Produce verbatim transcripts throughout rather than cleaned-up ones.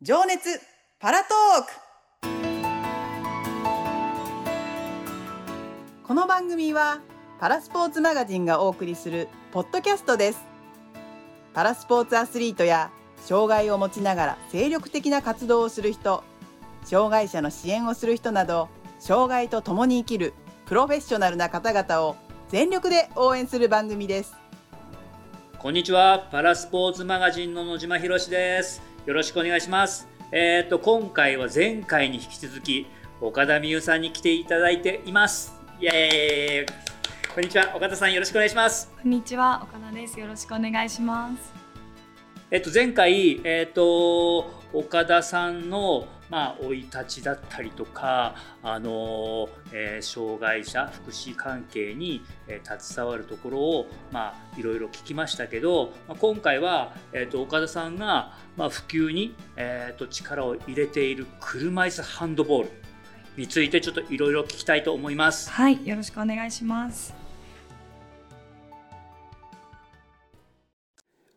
情熱パラトーク。この番組はパラスポーツマガジンがお送りするポッドキャストです。パラスポーツアスリートや障害を持ちながら精力的な活動をする人、障害者の支援をする人など、障害と共に生きるプロフェッショナルな方々を全力で応援する番組です。こんにちは、パラスポーツマガジンの野島博です。よろしくお願いします。えー、と今回は前回に引き続き岡田美優さんに来ていただいています。イエーイ。こんにちは、岡田さん、よろしくお願いします。こんにちは、岡田です。よろしくお願いします。えー、と前回、えー、と岡田さんのまあ、生い立ちだったりとか、あの、えー、障害者福祉関係に、えー、携わるところを、まあ、いろいろ聞きましたけど、まあ、今回は、えーと、岡田さんが、まあ、普及に、えーと、力を入れている車椅子ハンドボールについてちょっといろいろ聞きたいと思います。はい、よろしくお願いします。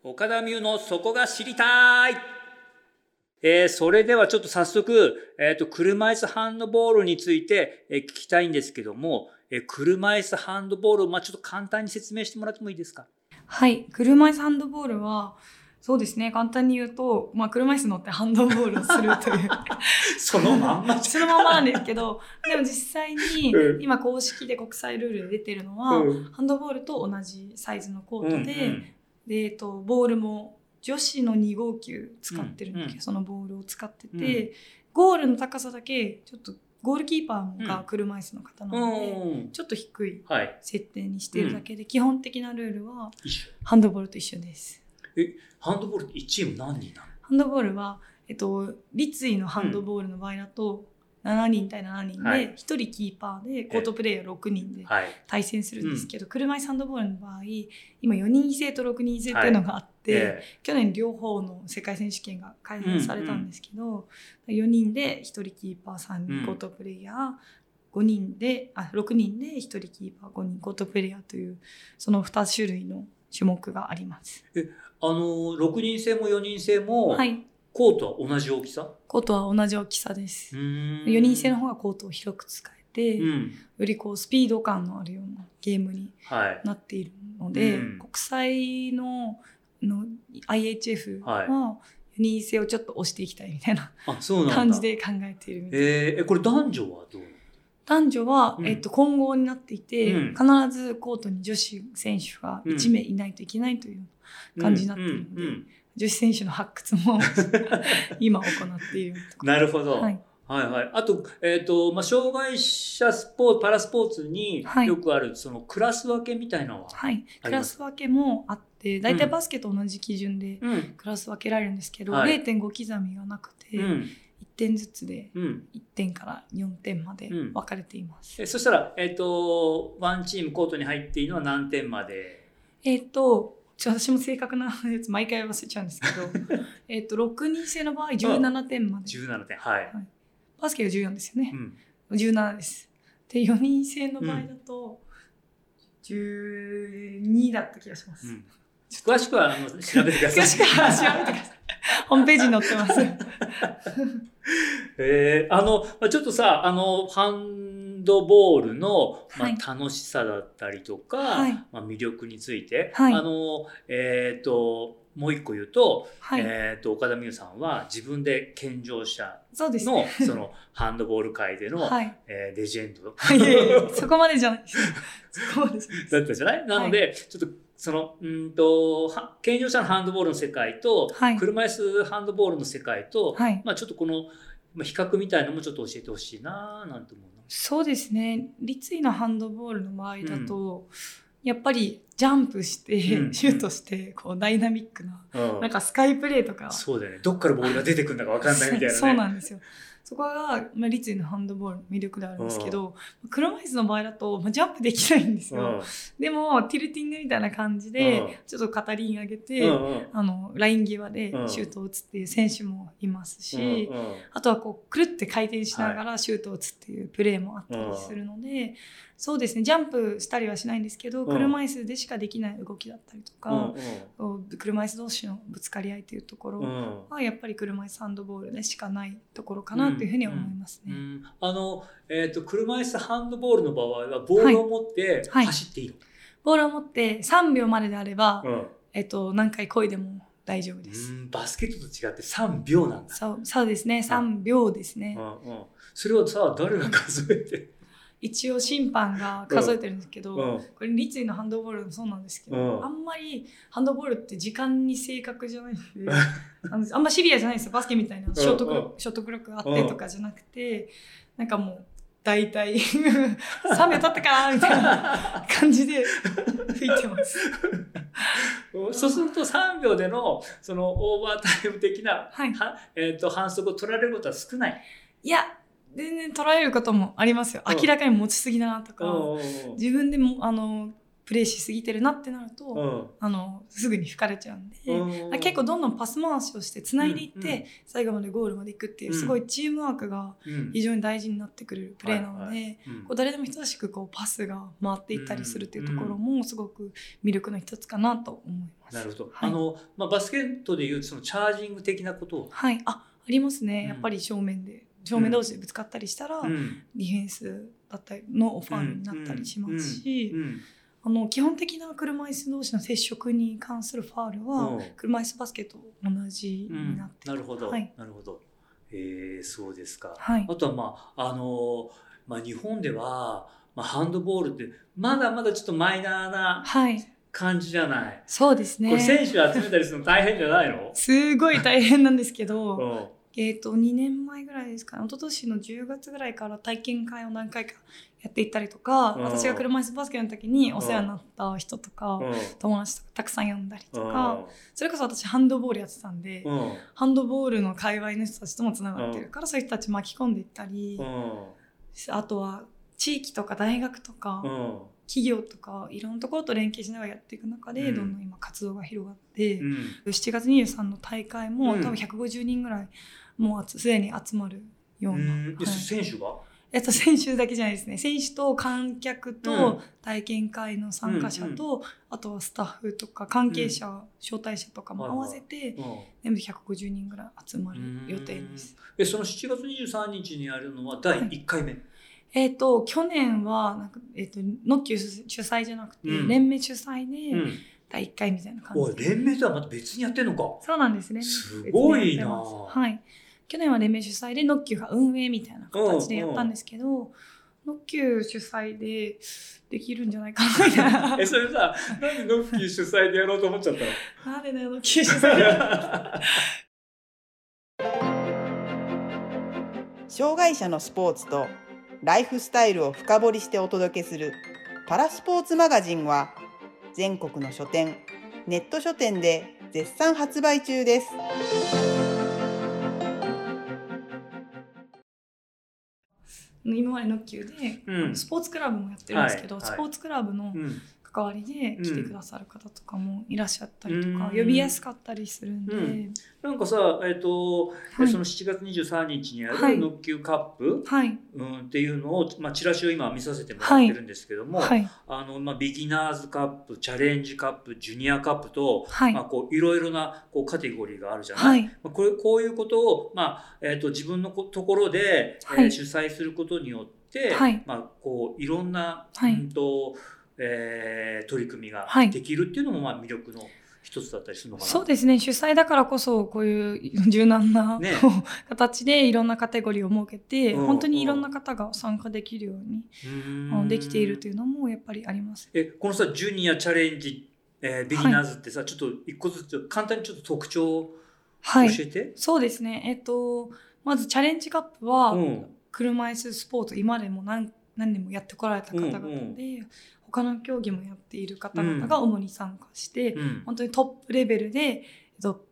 岡田美優のそこが知りたい。えー、それではちょっと早速、えーと、車椅子ハンドボールについて、えー、聞きたいんですけども、えー、車椅子ハンドボールを、まあ、ちょっと簡単に説明してもらってもいいですか？はい、車椅子ハンドボールは、そうですね、簡単に言うと、まあ、車椅子乗ってハンドボールをするというそのまんまそのままなんですけど、でも実際に今公式で国際ルールで出てるのは、うん、ハンドボールと同じサイズのコートで、うんうん、で、えーと、ボールも女子のに号球使ってるんだけど、うん、そのボールを使ってて、うん、ゴールの高さだけちょっとゴールキーパーが車椅子の方なので、うん、ちょっと低い設定にしてるだけで、はい、基本的なルールはハンドボールと一緒です。え、ハンドボールっていちチーム何人なの？ハンドボールは、えっと、立位のハンドボールの場合だとななにん対ななにんで、はい、ひとりキーパーでコートプレイヤーろくにんで対戦するんですけど、はい、うん、車椅子ハンドボールの場合今よにん規制とろくにん規制っていうのがあって、はい、で去年両方の世界選手権が開催されたんですけど、うんうん、よにんでひとりキーパーさんにんコートプレイヤー、うん、ごにんであろくにんでひとりキーパーごにんコートプレイヤーというそのに種類の種目があります。え、あのろくにん制もよにん制も、はい、コートは同じ大きさ？コートは同じ大きさです。うーん、よにん制の方がコートを広く使えて、うん、よりこうスピード感のあるようなゲームになっているので、はい、うん、国際のの アイエイチエフ はよにん規制をちょっと押していきたいみたいな感じで考えているみたいな。えー、これ男女はどう？男女は、うん、えっと、混合になっていて、うん、必ずコートに女子選手がいち名いないといけないという感じになっているので、うんうんうん、女子選手の発掘も今行っているところ。なるほど、はいはいはい。あと、えっと、まあ、障害者スポーツ、パラスポーツによくある、はい、そのクラス分けみたいなのは、はい、クラス分けもあって、だいたいバスケと同じ基準でクラス分けられるんですけど、うん、れいてんご 刻みがなくて、はい、いってんずつでいってんからよんてんまで分かれています。うんうん、え、そしたら、えっと、ワンチームコートに入っていいのは何点まで？えっと、私も正確なやつ毎回忘れちゃうんですけど、えっと、ろくにん制の場合じゅうななてんまで。じゅうななてん、はい。はい、バスケがじゅうよんですよね、うん、じゅうななです。で、よにん制の場合だとじゅうにだった気がします、うん、詳しくはあの調べてください詳しくは調べてくださいホームページに載ってます、えー、あのちょっとさ、あのハンドボールの、まあ、楽しさだったりとか、はい、まあ、魅力について、はい、あのえっ、ー、ともう一個言うと、はい、えー、と岡田美優さんは自分で健常者の、ね、そのハンドボール界での、はい、えー、レジェンドいやいやそこまでじゃないそこまでじゃないだったじゃない、はい、なのでちょっとそのうんと健常者のハンドボールの世界と、はい、車椅子ハンドボールの世界と、はい、まあ、ちょっとこの比較みたいなのもちょっと教えてほしいななんて思うな。そうですね、立位のハンドボールの場合だと、うん、やっぱりジャンプしてシュートしてこうダイナミックな、うん、なんかスカイプレーとか、うん、そうだよね、どっからボールが出てくるんだか分かんないみたいなねそうなんですよ。そこが、まあ、立位のハンドボールの魅力であるんですけど、うん、車椅子の場合だと、まあ、ジャンプできないんですよ、うん、でもティルティングみたいな感じで、うん、ちょっと片輪上げて、うん、あのライン際でシュートを打つっていう選手もいますし、うんうん、あとはこうくるって回転しながらシュートを打つっていうプレーもあったりするので、はい、そうですね、ジャンプしたりはしないんですけど、車椅子でしかできない動きだったりとか、うんうん、車椅子同士のぶつかり合いというところはやっぱり車椅子ハンドボールでしかないところかなというふうに思いますね。うんうんうん、あの、えーと、車椅子ハンドボールの場合はボールを持って走っていいの？はいはい、ボールを持ってさんびょうまでであれば、うんえーと、何回漕いでも大丈夫です。うん、バスケットと違ってさんびょうなんだ。そう、そうですね、さんびょうですね。うんうん、それをさ誰が数えて一応審判が数えてるんですけど、うん、これ立位のハンドボールもそうなんですけど、うん、あんまりハンドボールって時間に正確じゃないんであのあんまシビアじゃないんですよ。バスケみたいなショートクロック、うん、ショートクロックあってとかじゃなくて、うん、なんかもう大体さんびょう経ったかなみたいな感じで吹いてますそうするとさんびょうで の, そのオーバータイム的な、はいはえー、と反則を取られることは少ない？いや全然取られることもありますよ。明らかに持ちすぎだなとか、うん、自分でもあのプレーしすぎてるなってなると、うん、あのすぐに吹かれちゃうんで、うん、結構どんどんパス回しをしてつないでいって、うん、最後までゴールまでいくっていう、うん、すごいチームワークが非常に大事になってくるプレーなので、こう誰でも等しくこうパスが回っていったりするっていうところもすごく魅力の一つかなと思います。なるほど。はい、あのまあ、バスケットでいうそのチャージング的なことを、はい、あ、ありますね。やっぱり正面で、うん正面同士でぶつかったりしたら、うん、ディフェンスだったりのファウルになったりしますし、あの基本的な車椅子同士の接触に関するファウルは車椅子バスケと同じになっている。なるほど、はい、なるほど、えー、そうですか。はい、あとは、まああのまあ、日本では、まあ、ハンドボールってまだまだちょっとマイナーな、はい感じじゃない？そうですね。これ選手集めたりするの大変じゃないの？すごい大変なんですけど、うんえー、とにねんまえぐらいですかね、一昨年のじゅうがつぐらいから体験会を何回かやっていったりとか、うん、私が車椅子バスケの時にお世話になった人とか、うん、友達とかたくさん呼んだりとか、うん、それこそ私ハンドボールやってたんで、うん、ハンドボールの界隈の人たちともつながってるから、うん、そういう人たち巻き込んでいったり、うん、あとは地域とか大学とか、うん企業とかいろんなところと連携しながらやっていく中でどんどん今活動が広がって、うん、しちがつにじゅうさんにちの大会も多分ひゃくごじゅうにんぐらいもうすでに集まるような、うんはい、選手が、えっと、選手だけじゃないですね。選手と観客と体験会の参加者と、うん、あとはスタッフとか関係者、うん、招待者とかも合わせて全部ひゃくごじゅうにんぐらい集まる予定です。うん、えそのしちがつにじゅうさんにちにやるのはだいいっかいめ、はい。えー、と去年はなんか、えー、とノッキュスク主催じゃなくて、うん、連盟主催で、うん、だいいっかいみたいな感じで。おい、連盟とはまた別にやってんのか。そうなんですね。すごいな。はい、去年は連盟主催でノッキュが運営みたいな形でやったんですけど、うんうん、ノッキュ主催でできるんじゃないかみたいなえそれさ、なんでノッキュ主催でやろうと思っちゃったの？なんでだよ、ノッキュ主催で障害者のスポーツとライフスタイルを深掘りしてお届けするパラスポーツマガジンは全国の書店、ネット書店で絶賛発売中です。今までノッキュで、うん、スポーツクラブもやってるんですけど、はいはい、スポーツクラブの関わりで来てくださる方とかもいらっしゃったりとか、うん、呼びやすかったりするんで、うん、なんかさ、えーとはい、そのしちがつにじゅうさんにちにあるノッキュカップ、はいうん、っていうのを、まあ、チラシを今見させてもらってるんですけども、はいあのまあ、ビギナーズカップ、チャレンジカップ、ジュニアカップと、はいまあ、こういろいろなこうカテゴリーがあるじゃない、はいまあ、これこういうことを、まあえーと、自分のこところで、はいえー、主催することによって、はいまあ、こういろんな、はいうんとえー、取り組みができるっていうのもまあ魅力の一つだったりするのかな。はい、そうですね。主催だからこそこういう柔軟な、ね、形でいろんなカテゴリーを設けて、うん、本当にいろんな方が参加できるように、うん、できているというのもやっぱりあります。えこのさジュニア、チャレンジ、えー、ビギナーズってさ、はい、ちょっと一個ずつ簡単にちょっと特徴を教えて。はい、そうですね、えー、とまずチャレンジカップは、うん、車椅子スポーツ今でも 何, 何年もやってこられた方々で、うんうん他の競技もやっている方々が主に参加して、うん、本当にトップレベルで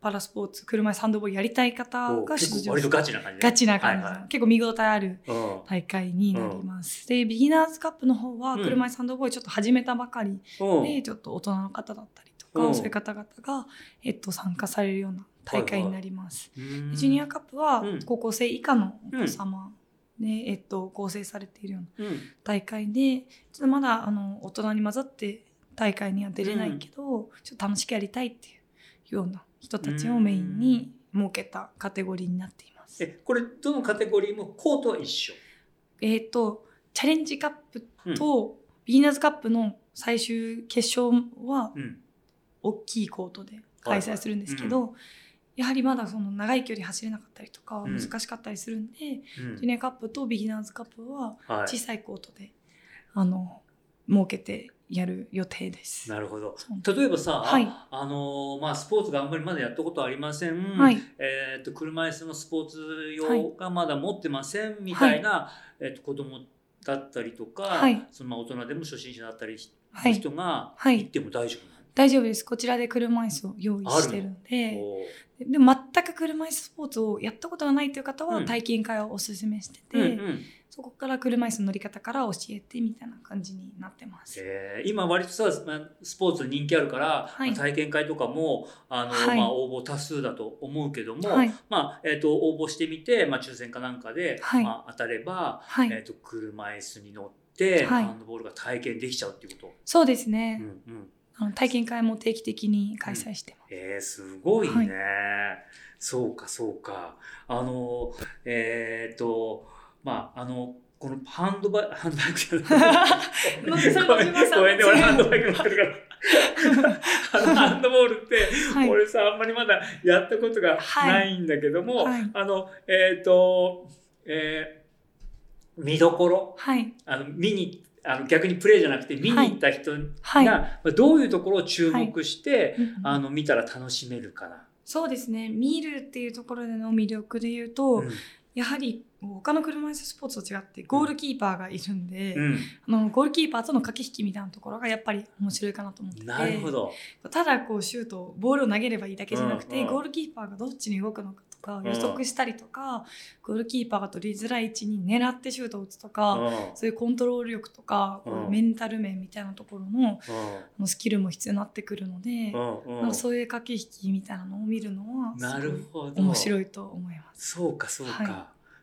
パラスポーツ車椅子ハンドボールやりたい方が出場して、割とガチな感じ、ね、ガチな感じ、はいはい、結構見応えある大会になります。うん、でビギナーズカップの方は車椅子ハンドボールちょっと始めたばかりで、うん、ちょっと大人の方だったりとか、うん、そういう方々が、えっと、参加されるような大会になります。はいはい、ジュニアカップは高校生以下のお子様、うんでえっと、構成されているような大会で、うん、ちょっとまだあの大人に混ざって大会には出れないけど、うん、ちょっと楽しくやりたいっていうような人たちをメインに設けたカテゴリーになっています。え、これどのカテゴリーもコートは一緒？えーと、チャレンジカップとビギナーズカップの最終決勝は大きいコートで開催するんですけど、うん、やはりまだその長い距離走れなかったりとか難しかったりするんで、うん、ジュニアカップとビギナーズカップは小さいコートで、はい、あの設けてやる予定です。なるほど。例えばさ、はい、あのまあ、スポーツがあんまりまだやったことありません、はい、えー、と車椅子のスポーツ用がまだ持ってませんみたいな、はい、えー、と子供だったりとか、はい、その大人でも初心者だったりの人が行っても大丈夫なの？はいはい、大丈夫です。こちらで車椅子を用意してるので、でも全く車椅子スポーツをやったことがないという方は体験会をおすすめしてて、うんうんうん、そこから車椅子の乗り方から教えてみたいな感じになってます。えー、今割とさスポーツ人気あるから、はい、まあ、体験会とかもあの、はい、まあ、応募多数だと思うけども、はい、まあ、えーと、応募してみて、まあ、抽選かなんかで、はい、まあ、当たれば、はい、えーと、車椅子に乗ってハンドボールが体験できちゃうっていうこと？そうですね、うんうん、体験会も定期的に開催してます。うん、えー、すごいね。はい、そうかそうか。あのえっ、ー、とまああのこのハンドバイハンドバイクじゃない。ごめんね、俺ハンドバイク持ってるから。ハンドボールって俺さ、はい、あんまりまだやったことがないんだけども、はいはい、あのえっ、ー、と、えー、見どころ、はい、あの見にあの逆にプレーじゃなくて見に行った人がどういうところを注目して、はいはい、あの見たら楽しめるかな。そうですね、見るっていうところでの魅力でいうと、うん、やはり他の車椅子スポーツと違ってゴールキーパーがいるんで、うん、あのゴールキーパーとの駆け引きみたいなところがやっぱり面白いかなと思ってて、なるほど、ただこうシュートボールを投げればいいだけじゃなくて、うんうん、ゴールキーパーがどっちに動くのかとか予測したりとか、うん、ゴールキーパーが取りづらい位置に狙ってシュートを打つとか、うん、そういうコントロール力とか、うん、メンタル面みたいなところの、うん、スキルも必要になってくるので、うんうん、そういう駆け引きみたいなのを見るのはすごい面白いと思います。そうかそうか、はい、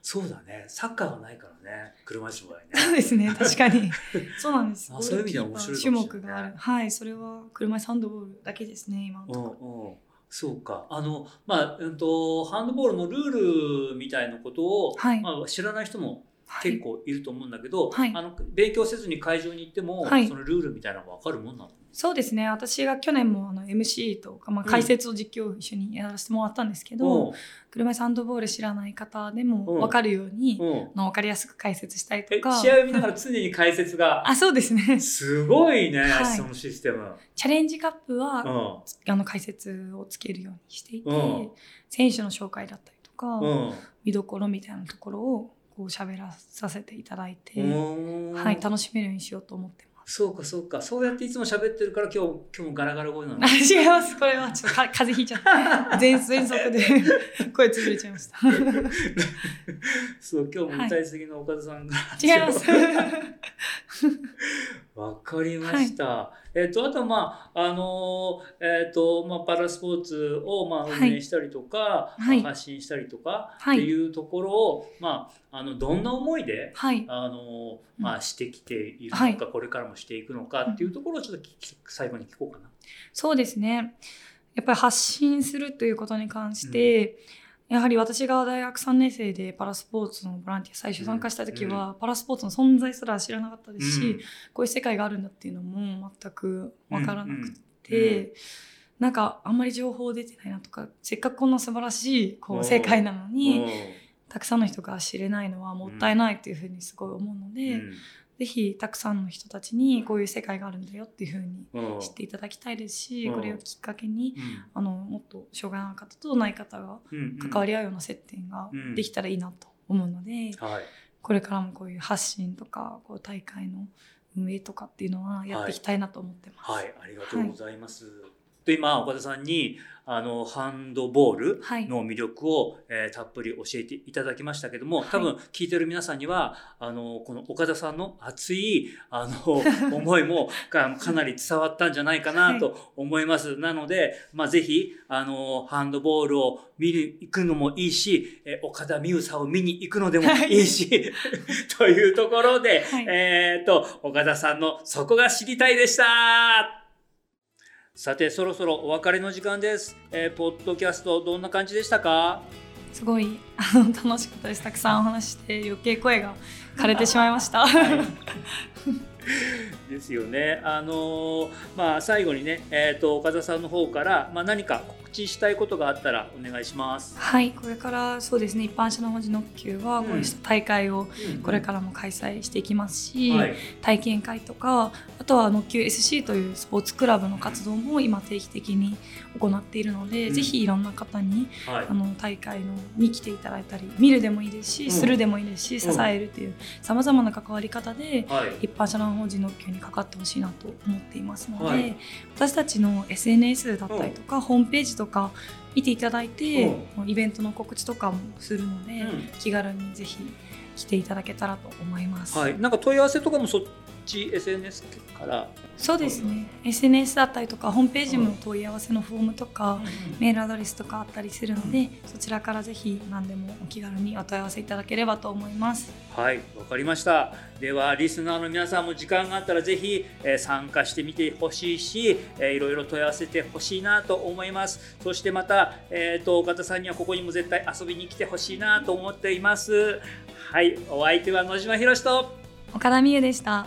そうだね、サッカーはないからね、車椅子の場合ね。そうですね、確かにそうなんです。あ、そういう意味では面白いかもしれない。種目がある、はい、それは車椅子ハンドボールだけですね、今のところ。うんうん、そうか、あのまあ、うんと、ハンドボールのルールみたいなことを、はい、まあ、知らない人も結構いると思うんだけど、はい、あの勉強せずに会場に行っても、はい、そのルールみたいなのが分かるもんなの？そうですね、私が去年もあの エムシー とか、まあ、解説を実況を一緒にやらせてもらったんですけど、うん、車椅子ハンドボール知らない方でも分かるように、うんうん、分かりやすく解説したりとか。試合を見ながら常に解説があ、そうですね、すごいね、はい、そのシステム。チャレンジカップは、うん、あの解説をつけるようにしていて、うん、選手の紹介だったりとか、うん、見どころみたいなところをこう喋らさせていただいて、はい、楽しめるようにしようと思ってます。そうかそうか、そうやっていつも喋ってるから今日今日もガラガラ声なの？違います、これはちょっと風邪ひいちゃった全速で声潰れちゃいましたそう今日も歌いすぎの岡田さんが、はい、違いますわかりました。はい、えー、とあとは、まああのーえーとまあ、パラスポーツを、まあ、運営したりとか、はい、まあ、発信したりとか、はい、っていうところを、まあ、あのどんな思いで、はい、あのまあ、してきているのか、はい、これからもしていくのかっていうところをちょっと最後に聞こうかな。そうですね、やっぱり発信するということに関して、うん、やはり私が大学さんねん生でパラスポーツのボランティア最初参加した時は、うん、パラスポーツの存在すら知らなかったですし、うん、こういう世界があるんだっていうのも全く分からなくて、うんうんうん、なんかあんまり情報出てないなとか、せっかくこんな素晴らしいこう世界なのにたくさんの人が知れないのはもったいないっていうふうにすごい思うので、うんうん、ぜひたくさんの人たちにこういう世界があるんだよっていう風に知っていただきたいですし、これをきっかけに、うん、あのもっと障害の方とない方が関わり合うような接点ができたらいいなと思うので、うんうん、はい、これからもこういう発信とかこう大会の運営とかっていうのはやっていきたいなと思ってます。はい、はい、ありがとうございます、はい。と今岡田さんにあのハンドボールの魅力を、はい、えー、たっぷり教えていただきましたけども、多分聞いてる皆さんにはあのこの岡田さんの熱いあの思いもか、 かなり伝わったんじゃないかなと思います、はい、なので、まあ、ぜひあのハンドボールを見に行くのもいいし、えー、岡田美優さんを見に行くのでもいいし、はい、というところで、はい、えー、と岡田さんのそこが知りたいでした。さてそろそろお別れの時間です、えー、ポッドキャストどんな感じでしたか？すごいあの楽しかったです。たくさんお話して余計声が枯れてしまいました、はい、ですよね。あのーまあ、最後にね、えー、と岡田さんの方から、まあ、何か告知したいことがあったらお願いします。はい、これからそうですね、一般社団法人NOCKUSCはこうした大会をこれからも開催していきますし、うんうん、体験会とかあとはNOCKUSCというスポーツクラブの活動も今定期的に行っているので、うん、ぜひいろんな方に、はい、あの大会のに来ていただいたり見るでもいいですし、うん、するでもいいですし、支えるというさまざまな関わり方で、はい、一般社団法人NOCKUSCにかかってほしいなと思っていますので、はい、私たちの エスエヌエス だったりとか、うん、ホームページとか見ていただいて、うん、イベントの告知とかもするので、うん、気軽にぜひ来ていただけたらと思います、はい、なんか問い合わせとかもそっち エスエヌエス からそうですね、うん、エスエヌエス だったりとかホームページも問い合わせのフォームとか、うん、メールアドレスとかあったりするので、うん、そちらからぜひ何でもお気軽にお問い合わせいただければと思います。はい、わかりました。ではリスナーの皆さんも時間があったらぜひ、えー、参加してみてほしいし、えー、いろいろ問い合わせてほしいなと思います。そしてまた、えー、と岡田さんにはここにも絶対遊びに来てほしいなと思っています。はい、お相手は野島ひろしと岡田美優でした。